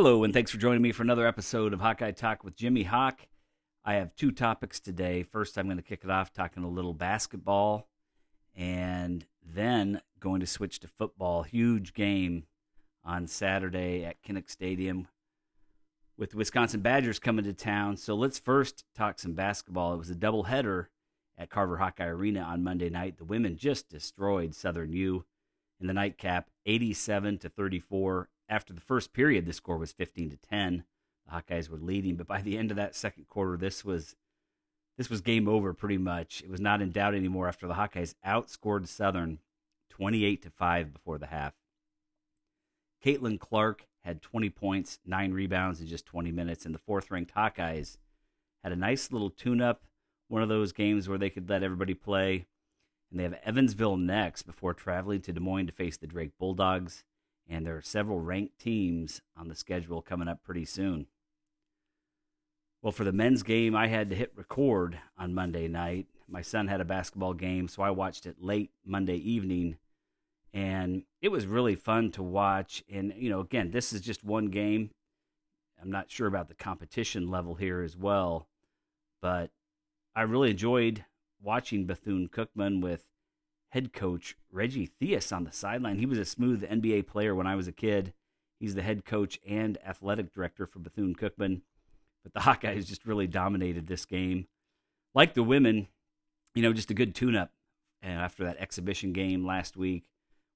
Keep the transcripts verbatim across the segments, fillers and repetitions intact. Hello, and thanks for joining me for another episode of Hawkeye Talk with Jimmy Hawk. I have two topics today. First, I'm going to kick it off talking a little basketball, and then going to switch to football. Huge game on Saturday at Kinnick Stadium with the Wisconsin Badgers coming to town. So let's first talk some basketball. It was a doubleheader at Carver Hawkeye Arena on Monday night. The women just destroyed Southern U in the nightcap, eighty-seven to thirty-four. After the first period, the score was fifteen to ten. The Hawkeyes were leading, but by the end of that second quarter, this was this was game over pretty much. It was not in doubt anymore after the Hawkeyes outscored Southern twenty-eight to five before the half. Caitlin Clark had twenty points, nine rebounds in just twenty minutes, and the fourth-ranked Hawkeyes had a nice little tune-up, one of those games where they could let everybody play. And they have Evansville next before traveling to Des Moines to face the Drake Bulldogs. And there are several ranked teams on the schedule coming up pretty soon. Well, for the men's game, I had to hit record on Monday night. My son had a basketball game, so I watched it late Monday evening. And it was really fun to watch. And, you know, again, this is just one game. I'm not sure about the competition level here as well. But I really enjoyed watching Bethune-Cookman with head coach Reggie Theus on the sideline. He was a smooth N B A player when I was a kid. He's the head coach and athletic director for Bethune-Cookman. But the Hawkeyes just really dominated this game. Like the women, you know, just a good tune-up. And after that exhibition game last week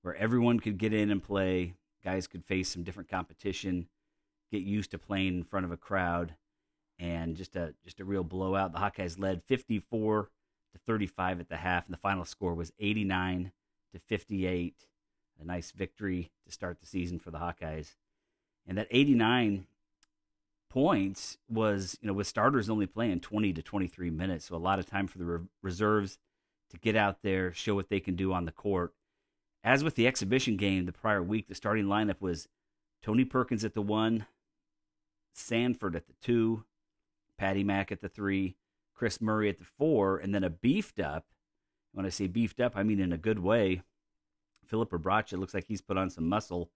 where everyone could get in and play, guys could face some different competition, get used to playing in front of a crowd, and just a just a real blowout. The Hawkeyes led fifty-four to thirty-five at the half, and the final score was eighty-nine to fifty-eight. A nice victory to start the season for the Hawkeyes. And that eighty-nine points was, you know, with starters only playing twenty to twenty-three minutes, so a lot of time for the re- reserves to get out there, show what they can do on the court. As with the exhibition game the prior week, the starting lineup was Tony Perkins at the one, Sandfort at the two, Patty Mack at the three, Kris Murray at the four, and then a beefed up. When I say beefed up, I mean in a good way. Filip Rebraca looks like he's put on some muscle,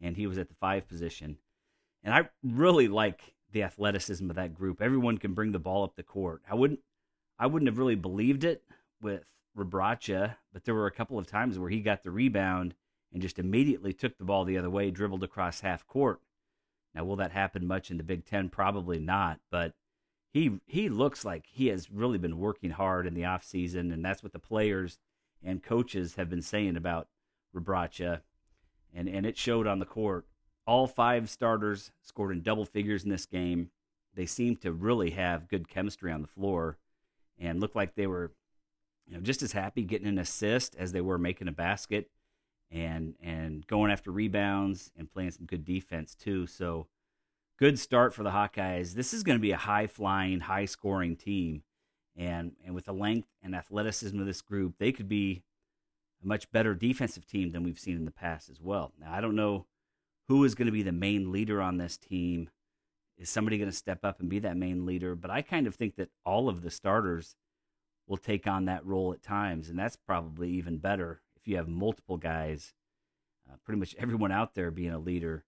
and he was at the five position. And I really like the athleticism of that group. Everyone can bring the ball up the court. I wouldn't, I wouldn't have really believed it with Rebraca, but there were a couple of times where he got the rebound and just immediately took the ball the other way, dribbled across half court. Now, will that happen much in the Big Ten? Probably not, but He he looks like he has really been working hard in the offseason, and that's what the players and coaches have been saying about Rebraca, and, and it showed on the court. All five starters scored in double figures in this game. They seemed to really have good chemistry on the floor and looked like they were, you know, just as happy getting an assist as they were making a basket and and going after rebounds and playing some good defense too. So good start for the Hawkeyes. This is going to be a high-flying, high-scoring team. And and with the length and athleticism of this group, they could be a much better defensive team than we've seen in the past as well. Now, I don't know who is going to be the main leader on this team. Is somebody going to step up and be that main leader? But I kind of think that all of the starters will take on that role at times, and that's probably even better if you have multiple guys, uh, pretty much everyone out there being a leader.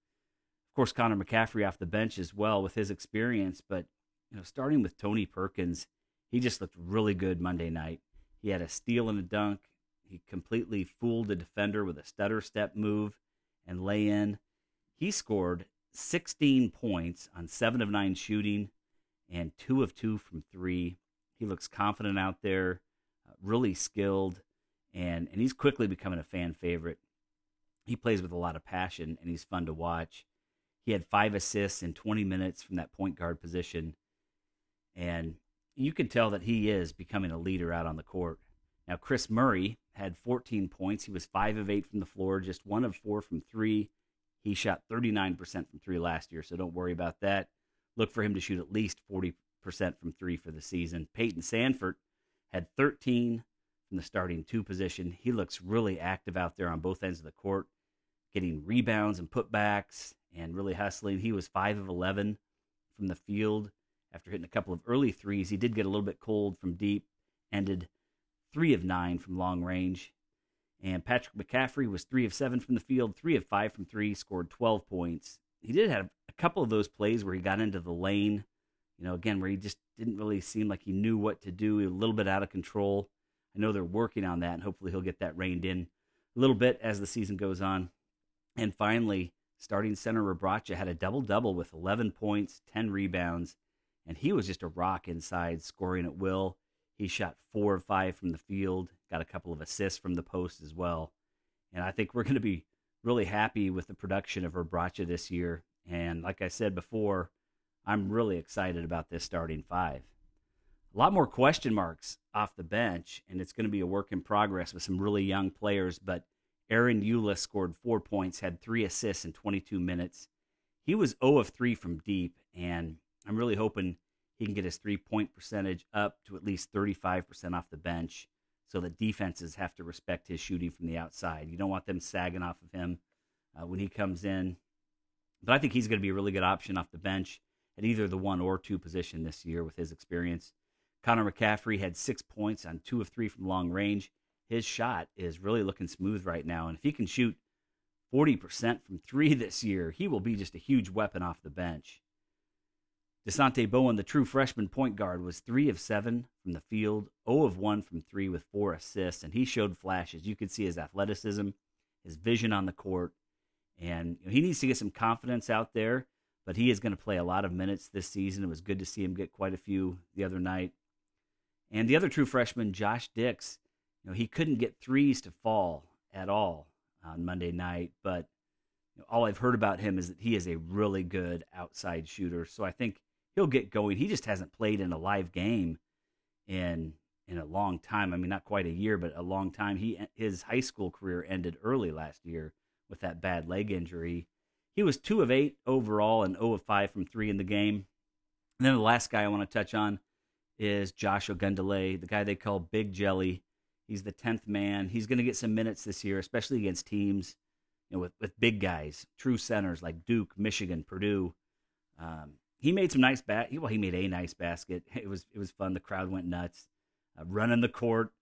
Of course, Connor McCaffrey off the bench as well with his experience, but you know, starting with Tony Perkins, he just looked really good Monday night. He had a steal and a dunk. He completely fooled the defender with a stutter step move and lay in. He scored sixteen points on seven of nine shooting and two of two from three. He looks confident out there, uh, really skilled, and, and he's quickly becoming a fan favorite. He plays with a lot of passion, and he's fun to watch. He had five assists in twenty minutes from that point guard position. And you can tell that he is becoming a leader out on the court. Now, Kris Murray had fourteen points. He was five of eight from the floor, just one of four from three. He shot thirty-nine percent from three last year, so don't worry about that. Look for him to shoot at least forty percent from three for the season. Payton Sandfort had thirteen from the starting two position. He looks really active out there on both ends of the court, getting rebounds and putbacks, and really hustling. He was five of eleven from the field after hitting a couple of early threes. He did get a little bit cold from deep, ended three of nine from long range. And Patrick McCaffrey was three of seven from the field, three of five from three, scored twelve points. He did have a couple of those plays where he got into the lane, you know, again, where he just didn't really seem like he knew what to do, a little bit out of control. I know they're working on that, and hopefully he'll get that reined in a little bit as the season goes on. And finally, starting center Rebraca had a double-double with eleven points, ten rebounds, and he was just a rock inside, scoring at will. He shot four of five from the field, got a couple of assists from the post as well. And I think we're going to be really happy with the production of Rebraca this year. And like I said before, I'm really excited about this starting five. A lot more question marks off the bench, and it's going to be a work in progress with some really young players, but Ahron Ulis scored four points, had three assists in twenty-two minutes. He was zero of three from deep, and I'm really hoping he can get his three-point percentage up to at least thirty-five percent off the bench so that defenses have to respect his shooting from the outside. You don't want them sagging off of him uh, when he comes in. But I think he's going to be a really good option off the bench at either the one or two position this year with his experience. Connor McCaffrey had six points on two of three from long range. His shot is really looking smooth right now, and if he can shoot forty percent from three this year, he will be just a huge weapon off the bench. Dasonte Bowen, the true freshman point guard, was three of seven from the field, zero of one from three with four assists, and he showed flashes. You could see his athleticism, his vision on the court, and he needs to get some confidence out there, but he is going to play a lot of minutes this season. It was good to see him get quite a few the other night. And the other true freshman, Josh Dix, you know, he couldn't get threes to fall at all on Monday night, but you know, all I've heard about him is that he is a really good outside shooter, so I think he'll get going. He just hasn't played in a live game in in a long time. I mean, not quite a year, but a long time. He his high school career ended early last year with that bad leg injury. He was two of eight overall and zero of five from three in the game. And then the last guy I want to touch on is Joshua Gundalay, the guy they call Big Jelly. He's the tenth man. He's going to get some minutes this year, especially against teams you know, with, with big guys, true centers like Duke, Michigan, Purdue. Um, he made some nice bat. Well, he made a nice basket. It was it was fun. The crowd went nuts, uh, running the court,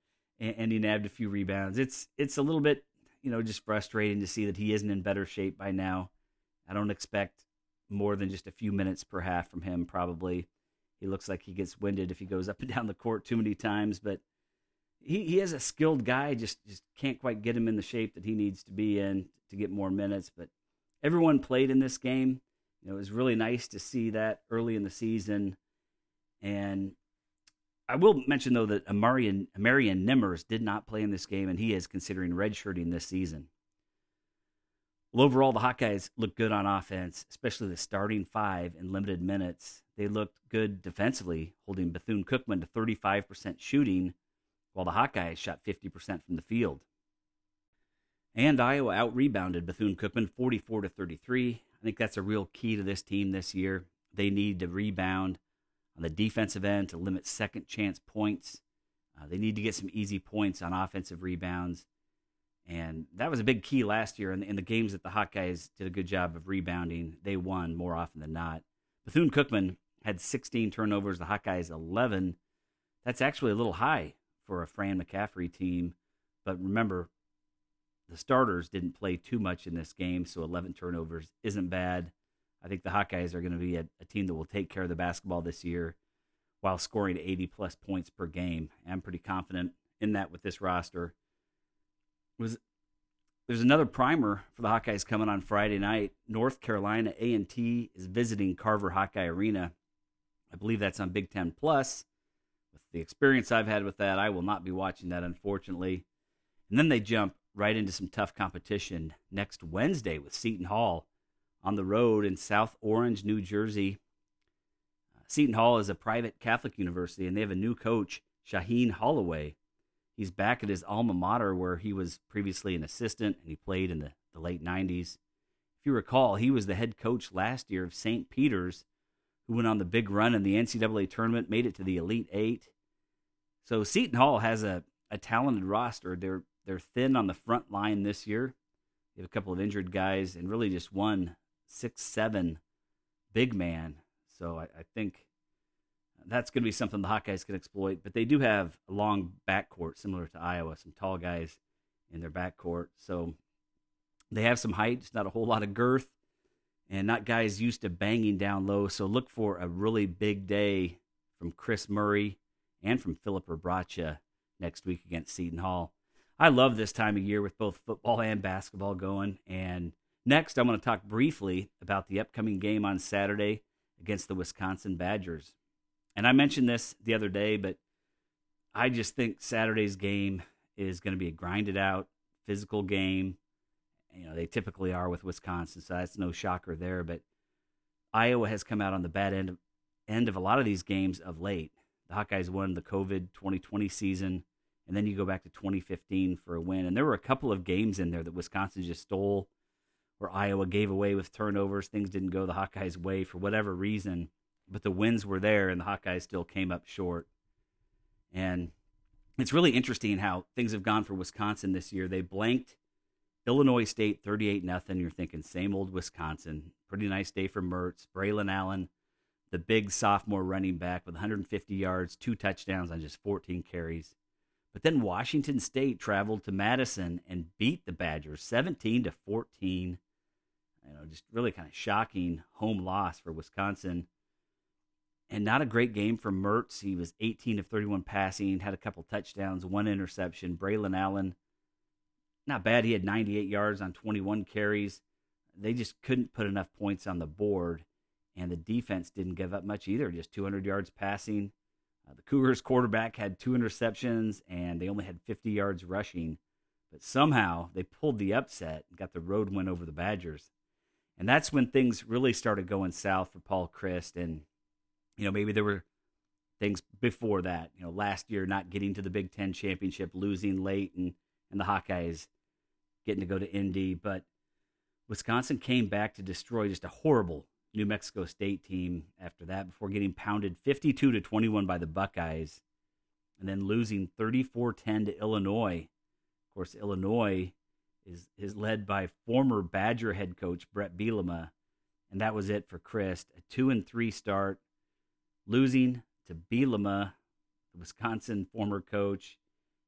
and, and he nabbed a few rebounds. It's it's a little bit you know just frustrating to see that he isn't in better shape by now. I don't expect more than just a few minutes per half from him probably. He looks like he gets winded if he goes up and down the court too many times, but he, he is a skilled guy, just, just can't quite get him in the shape that he needs to be in to get more minutes. But everyone played in this game. You know, it was really nice to see that early in the season. And I will mention, though, that Amarian, Amarian Nimmers did not play in this game, and he is considering redshirting this season. Well, overall, the Hawkeyes looked good on offense, especially the starting five in limited minutes. They looked good defensively, holding Bethune-Cookman to thirty-five percent shooting, while the Hawkeyes shot fifty percent from the field. And Iowa out-rebounded Bethune-Cookman forty-four to thirty-three. I think that's a real key to this team this year. They need to rebound on the defensive end to limit second-chance points. Uh, they need to get some easy points on offensive rebounds. And that was a big key last year. In the, in the games that the Hawkeyes did a good job of rebounding, they won more often than not. Bethune-Cookman had sixteen turnovers, the Hawkeyes eleven. That's actually a little high for a Fran McCaffrey team. But remember, the starters didn't play too much in this game, so eleven turnovers isn't bad. I think the Hawkeyes are going to be a, a team that will take care of the basketball this year while scoring eighty-plus points per game. And I'm pretty confident in that with this roster. Was there's another primer for the Hawkeyes coming on Friday night. North Carolina A and T is visiting Carver Hawkeye Arena. I believe that's on Big Ten Plus. With the experience I've had with that, I will not be watching that, unfortunately. And then they jump right into some tough competition next Wednesday with Seton Hall on the road in South Orange, New Jersey. Uh, Seton Hall is a private Catholic university, and they have a new coach, Shaheen Holloway. He's back at his alma mater where he was previously an assistant, and he played in the, the late nineties. If you recall, he was the head coach last year of Saint Peter's, who went on the big run in the N C double A tournament, made it to the Elite Eight. So Seton Hall has a, a talented roster. They're, they're thin on the front line this year. They have a couple of injured guys and really just one six seven big man. So I, I think that's going to be something the Hawkeyes can exploit. But they do have a long backcourt similar to Iowa, some tall guys in their backcourt. So they have some height, just not a whole lot of girth. and not guys used to banging down low. So look for a really big day from Kris Murray and from Filip Rebraca next week against Seton Hall. I love this time of year with both football and basketball going. And next, I'm going to talk briefly about the upcoming game on Saturday against the Wisconsin Badgers. And I mentioned this the other day, but I just think Saturday's game is going to be a grinded out, physical game. You know, they typically are with Wisconsin, so that's no shocker there. But Iowa has come out on the bad end of, end of a lot of these games of late. The Hawkeyes won the COVID twenty twenty season, and then you go back to twenty fifteen for a win. And there were a couple of games in there that Wisconsin just stole or Iowa gave away with turnovers. Things didn't go the Hawkeyes' way for whatever reason, but the wins were there, and the Hawkeyes still came up short. And it's really interesting how things have gone for Wisconsin this year. They blanked Illinois State thirty-eight nothing. You're thinking, same old Wisconsin. Pretty nice day for Mertz. Braelon Allen, the big sophomore running back with one hundred fifty yards, two touchdowns on just fourteen carries. But then Washington State traveled to Madison and beat the Badgers seventeen to fourteen. You know, just really kind of shocking home loss for Wisconsin. And not a great game for Mertz. He was eighteen of thirty-one passing, had a couple touchdowns, one interception. Braelon Allen, not bad. He had ninety-eight yards on twenty-one carries. They just couldn't put enough points on the board, and the defense didn't give up much either, just two hundred yards passing. Uh, the Cougars quarterback had two interceptions, and they only had fifty yards rushing. But somehow they pulled the upset and got the road win over the Badgers. And that's when things really started going south for Paul Chryst. And, you know, maybe there were things before that. You know, last year not getting to the Big Ten championship, losing late, and, and the Hawkeyes getting to go to Indy. But Wisconsin came back to destroy just a horrible New Mexico State team after that, before getting pounded fifty-two to twenty-one by the Buckeyes and then losing thirty-four ten to Illinois. Of course, Illinois is, is led by former Badger head coach Brett Bielema, and that was it for Chryst. A two and three start, losing to Bielema, the Wisconsin former coach,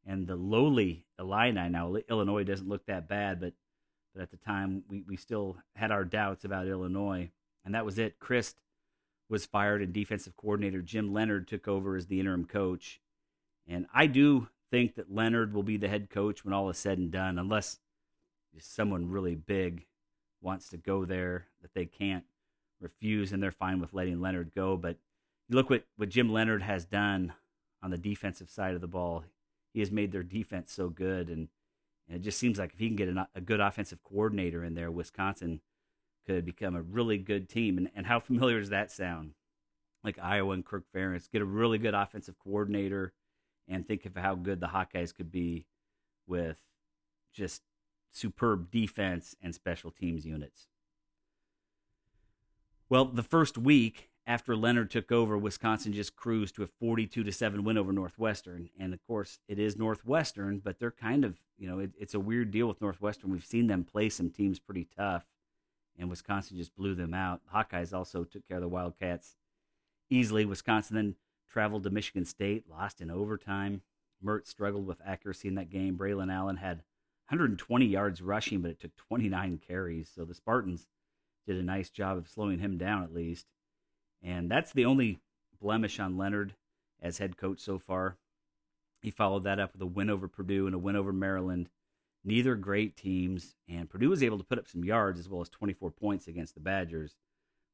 and the lowly Illini. Now, Illinois doesn't look that bad, but, but at the time we, we still had our doubts about Illinois. And that was it. Chryst was fired, and defensive coordinator Jim Leonhard took over as the interim coach. And I do think that Leonhard will be the head coach when all is said and done, unless someone really big wants to go there that they can't refuse, and they're fine with letting Leonhard go. But you look what, what Jim Leonhard has done on the defensive side of the ball. He has made their defense so good, and, and it just seems like if he can get an, a good offensive coordinator in there, Wisconsin could become a really good team. And, and how familiar does that sound? Like Iowa and Kirk Ferentz, get a really good offensive coordinator, and think of how good the Hawkeyes could be with just superb defense and special teams units. Well, the first week after Leonhard took over, Wisconsin just cruised to a forty-two to seven win over Northwestern. And, of course, it is Northwestern, but they're kind of, you know, it, it's a weird deal with Northwestern. We've seen them play some teams pretty tough, and Wisconsin just blew them out. Hawkeyes also took care of the Wildcats easily. Wisconsin then traveled to Michigan State, lost in overtime. Mertz struggled with accuracy in that game. Braelon Allen had one hundred twenty yards rushing, but it took twenty-nine carries. So the Spartans did a nice job of slowing him down at least. And that's the only blemish on Leonhard as head coach so far. He followed that up with a win over Purdue and a win over Maryland. Neither great teams, and Purdue was able to put up some yards as well as twenty-four points against the Badgers,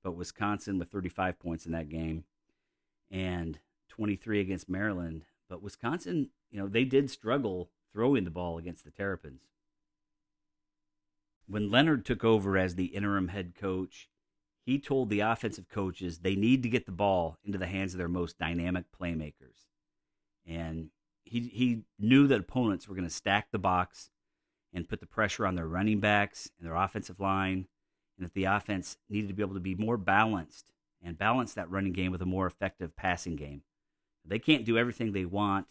but Wisconsin with thirty-five points in that game and twenty-three against Maryland. But Wisconsin, you know, they did struggle throwing the ball against the Terrapins. When Leonhard took over as the interim head coach, he told the offensive coaches they need to get the ball into the hands of their most dynamic playmakers. And he, he knew that opponents were going to stack the box and put the pressure on their running backs and their offensive line, and that the offense needed to be able to be more balanced and balance that running game with a more effective passing game. They can't do everything they want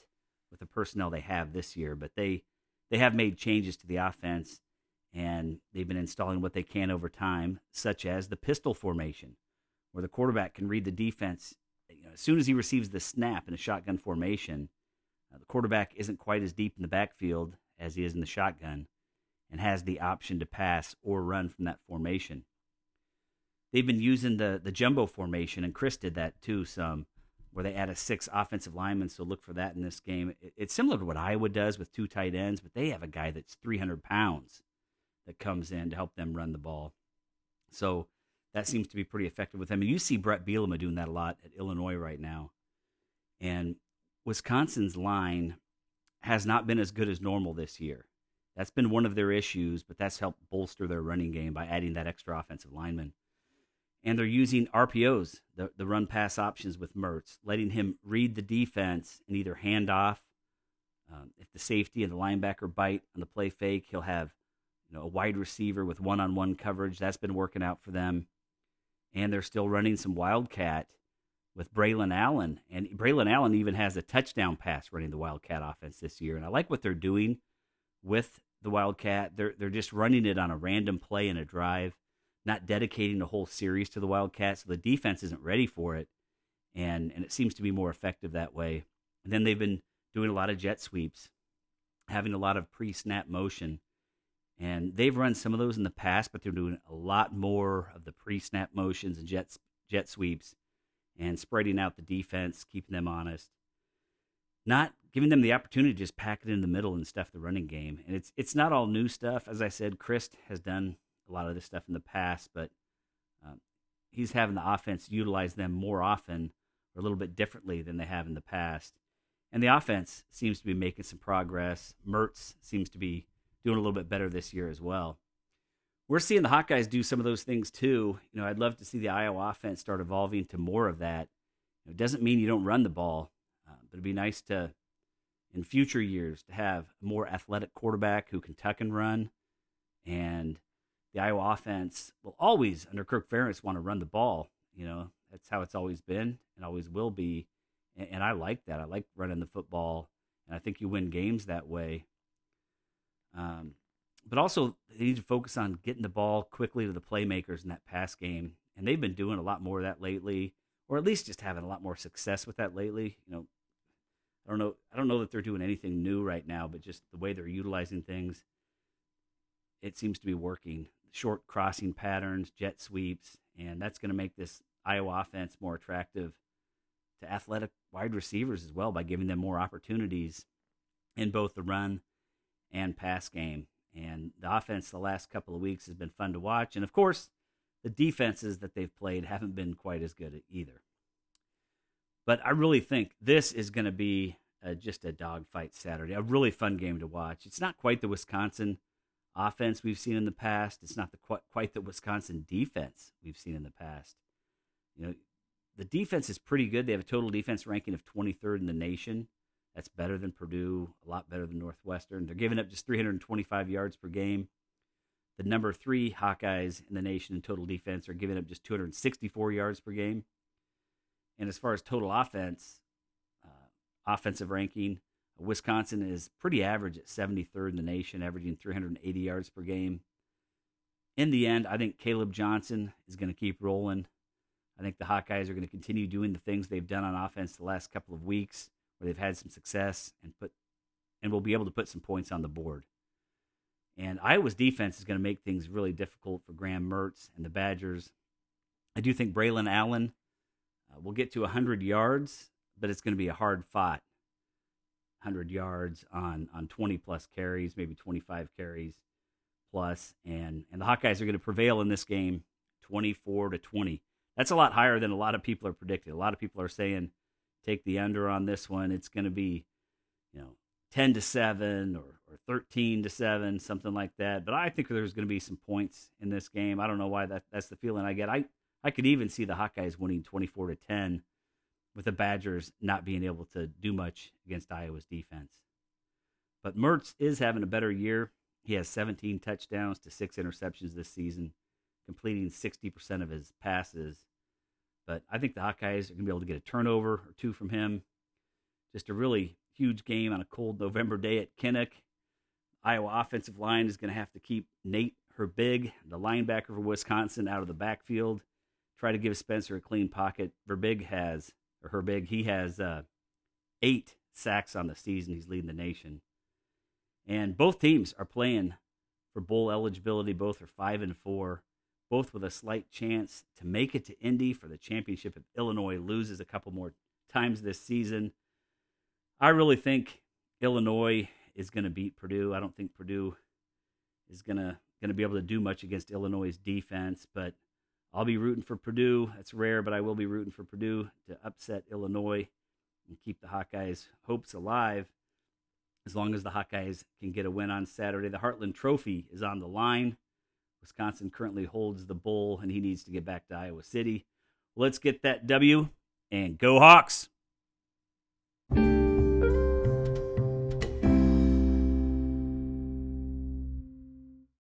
with the personnel they have this year, but they, they have made changes to the offense, and they've been installing what they can over time, such as the pistol formation, where the quarterback can read the defense. You know, as soon as he receives the snap in a shotgun formation, uh, the quarterback isn't quite as deep in the backfield as he is in the shotgun, and has the option to pass or run from that formation. they've been using the the jumbo formation, and Chris did that too some, where they add a six offensive lineman, so look for that in this game. It, it's similar to what Iowa does with two tight ends, but they have a guy that's three hundred pounds that comes in to help them run the ball. So that seems to be pretty effective with them. And you see Brett Bielema doing that a lot at Illinois right now. And Wisconsin's line has not been as good as normal this year. That's been one of their issues, but that's helped bolster their running game by adding that extra offensive lineman. And they're using R P Os, the, the run-pass options with Mertz, letting him read the defense and either hand off. Um, if the safety and the linebacker bite on the play fake, he'll have you know, a wide receiver with one-on-one coverage. That's been working out for them. And they're still running some Wildcat with Braelon Allen. And Braelon Allen even has a touchdown pass running the Wildcat offense this year. And I like what they're doing with the Wildcat. They're, they're just running it on a random play and a drive, not dedicating the whole series to the Wildcat, so the defense isn't ready for it, and, and it seems to be more effective that way. And then they've been doing a lot of jet sweeps, having a lot of pre-snap motion, and they've run some of those in the past, but they're doing a lot more of the pre-snap motions and jet, jet sweeps and spreading out the defense, keeping them honest, not giving them the opportunity to just pack it in the middle and stuff the running game. And it's it's not all new stuff. As I said, Chris has done a lot of this stuff in the past, but um, he's having the offense utilize them more often or a little bit differently than they have in the past. And the offense seems to be making some progress. Mertz seems to be doing a little bit better this year as well. We're seeing the Hawkeyes do some of those things too. You know, I'd love to see the Iowa offense start evolving to more of that. It doesn't mean you don't run the ball, uh, but it'd be nice to, in future years, to have a more athletic quarterback who can tuck and run. And the Iowa offense will always, under Kirk Ferentz, want to run the ball. You know, that's how it's always been and always will be. And, and I like that. I like running the football, and I think you win games that way. Um, but also, they need to focus on getting the ball quickly to the playmakers in that pass game. And they've been doing a lot more of that lately, or at least just having a lot more success with that lately. You know, I don't know. I don't know that they're doing anything new right now, but just the way they're utilizing things, it seems to be working. Short crossing patterns, jet sweeps, and that's going to make this Iowa offense more attractive to athletic wide receivers as well by giving them more opportunities in both the run and pass game. And the offense the last couple of weeks has been fun to watch. And, of course, the defenses that they've played haven't been quite as good either. But I really think this is going to be a, just a dogfight Saturday, a really fun game to watch. It's not quite the Wisconsin offense we've seen in the past. It's not the quite, quite the Wisconsin defense we've seen in the past. You know, the defense is pretty good. They have a total defense ranking of twenty-third in the nation. That's better than Purdue, a lot better than Northwestern. They're giving up just three hundred twenty-five yards per game. The number three Hawkeyes in the nation in total defense are giving up just two hundred sixty-four yards per game. And as far as total offense, uh, offensive ranking, Wisconsin is pretty average at seventy-third in the nation, averaging three hundred eighty yards per game. In the end, I think Caleb Johnson is going to keep rolling. I think the Hawkeyes are going to continue doing the things they've done on offense the last couple of weeks where they've had some success and put and will be able to put some points on the board. And Iowa's defense is going to make things really difficult for Graham Mertz and the Badgers. I do think Braelon Allen uh, will get to one hundred yards, but it's going to be a hard fought. one hundred yards on on twenty plus carries, maybe twenty-five carries plus, and and the Hawkeyes are going to prevail in this game twenty-four to twenty. That's a lot higher than a lot of people are predicting. A lot of people are saying take the under on this one. It's going to be, you know, ten to seven or or thirteen to seven, something like that. But I think there's going to be some points in this game. I don't know why that that's the feeling I get. I I could even see the Hawkeyes winning twenty-four to ten. With the Badgers not being able to do much against Iowa's defense. But Mertz is having a better year. He has seventeen touchdowns to six interceptions this season, completing sixty percent of his passes. But I think the Hawkeyes are going to be able to get a turnover or two from him. Just a really huge game on a cold November day at Kinnick. Iowa offensive line is going to have to keep Nate Herbig, the linebacker for Wisconsin, out of the backfield. Try to give Spencer a clean pocket. Herbig has... Or Herbig, he has uh, eight sacks on the season. He's leading the nation. And both teams are playing for bowl eligibility. Both are five and four. both with a slight chance to make it to Indy for the championship if Illinois loses a couple more times this season. I really think Illinois is going to beat Purdue. I don't think Purdue is going to going to be able to do much against Illinois' defense, but I'll be rooting for Purdue. That's rare, but I will be rooting for Purdue to upset Illinois and keep the Hawkeyes' hopes alive as long as the Hawkeyes can get a win on Saturday. The Heartland Trophy is on the line. Wisconsin currently holds the bowl, and he needs to get back to Iowa City. Let's get that W, and go Hawks!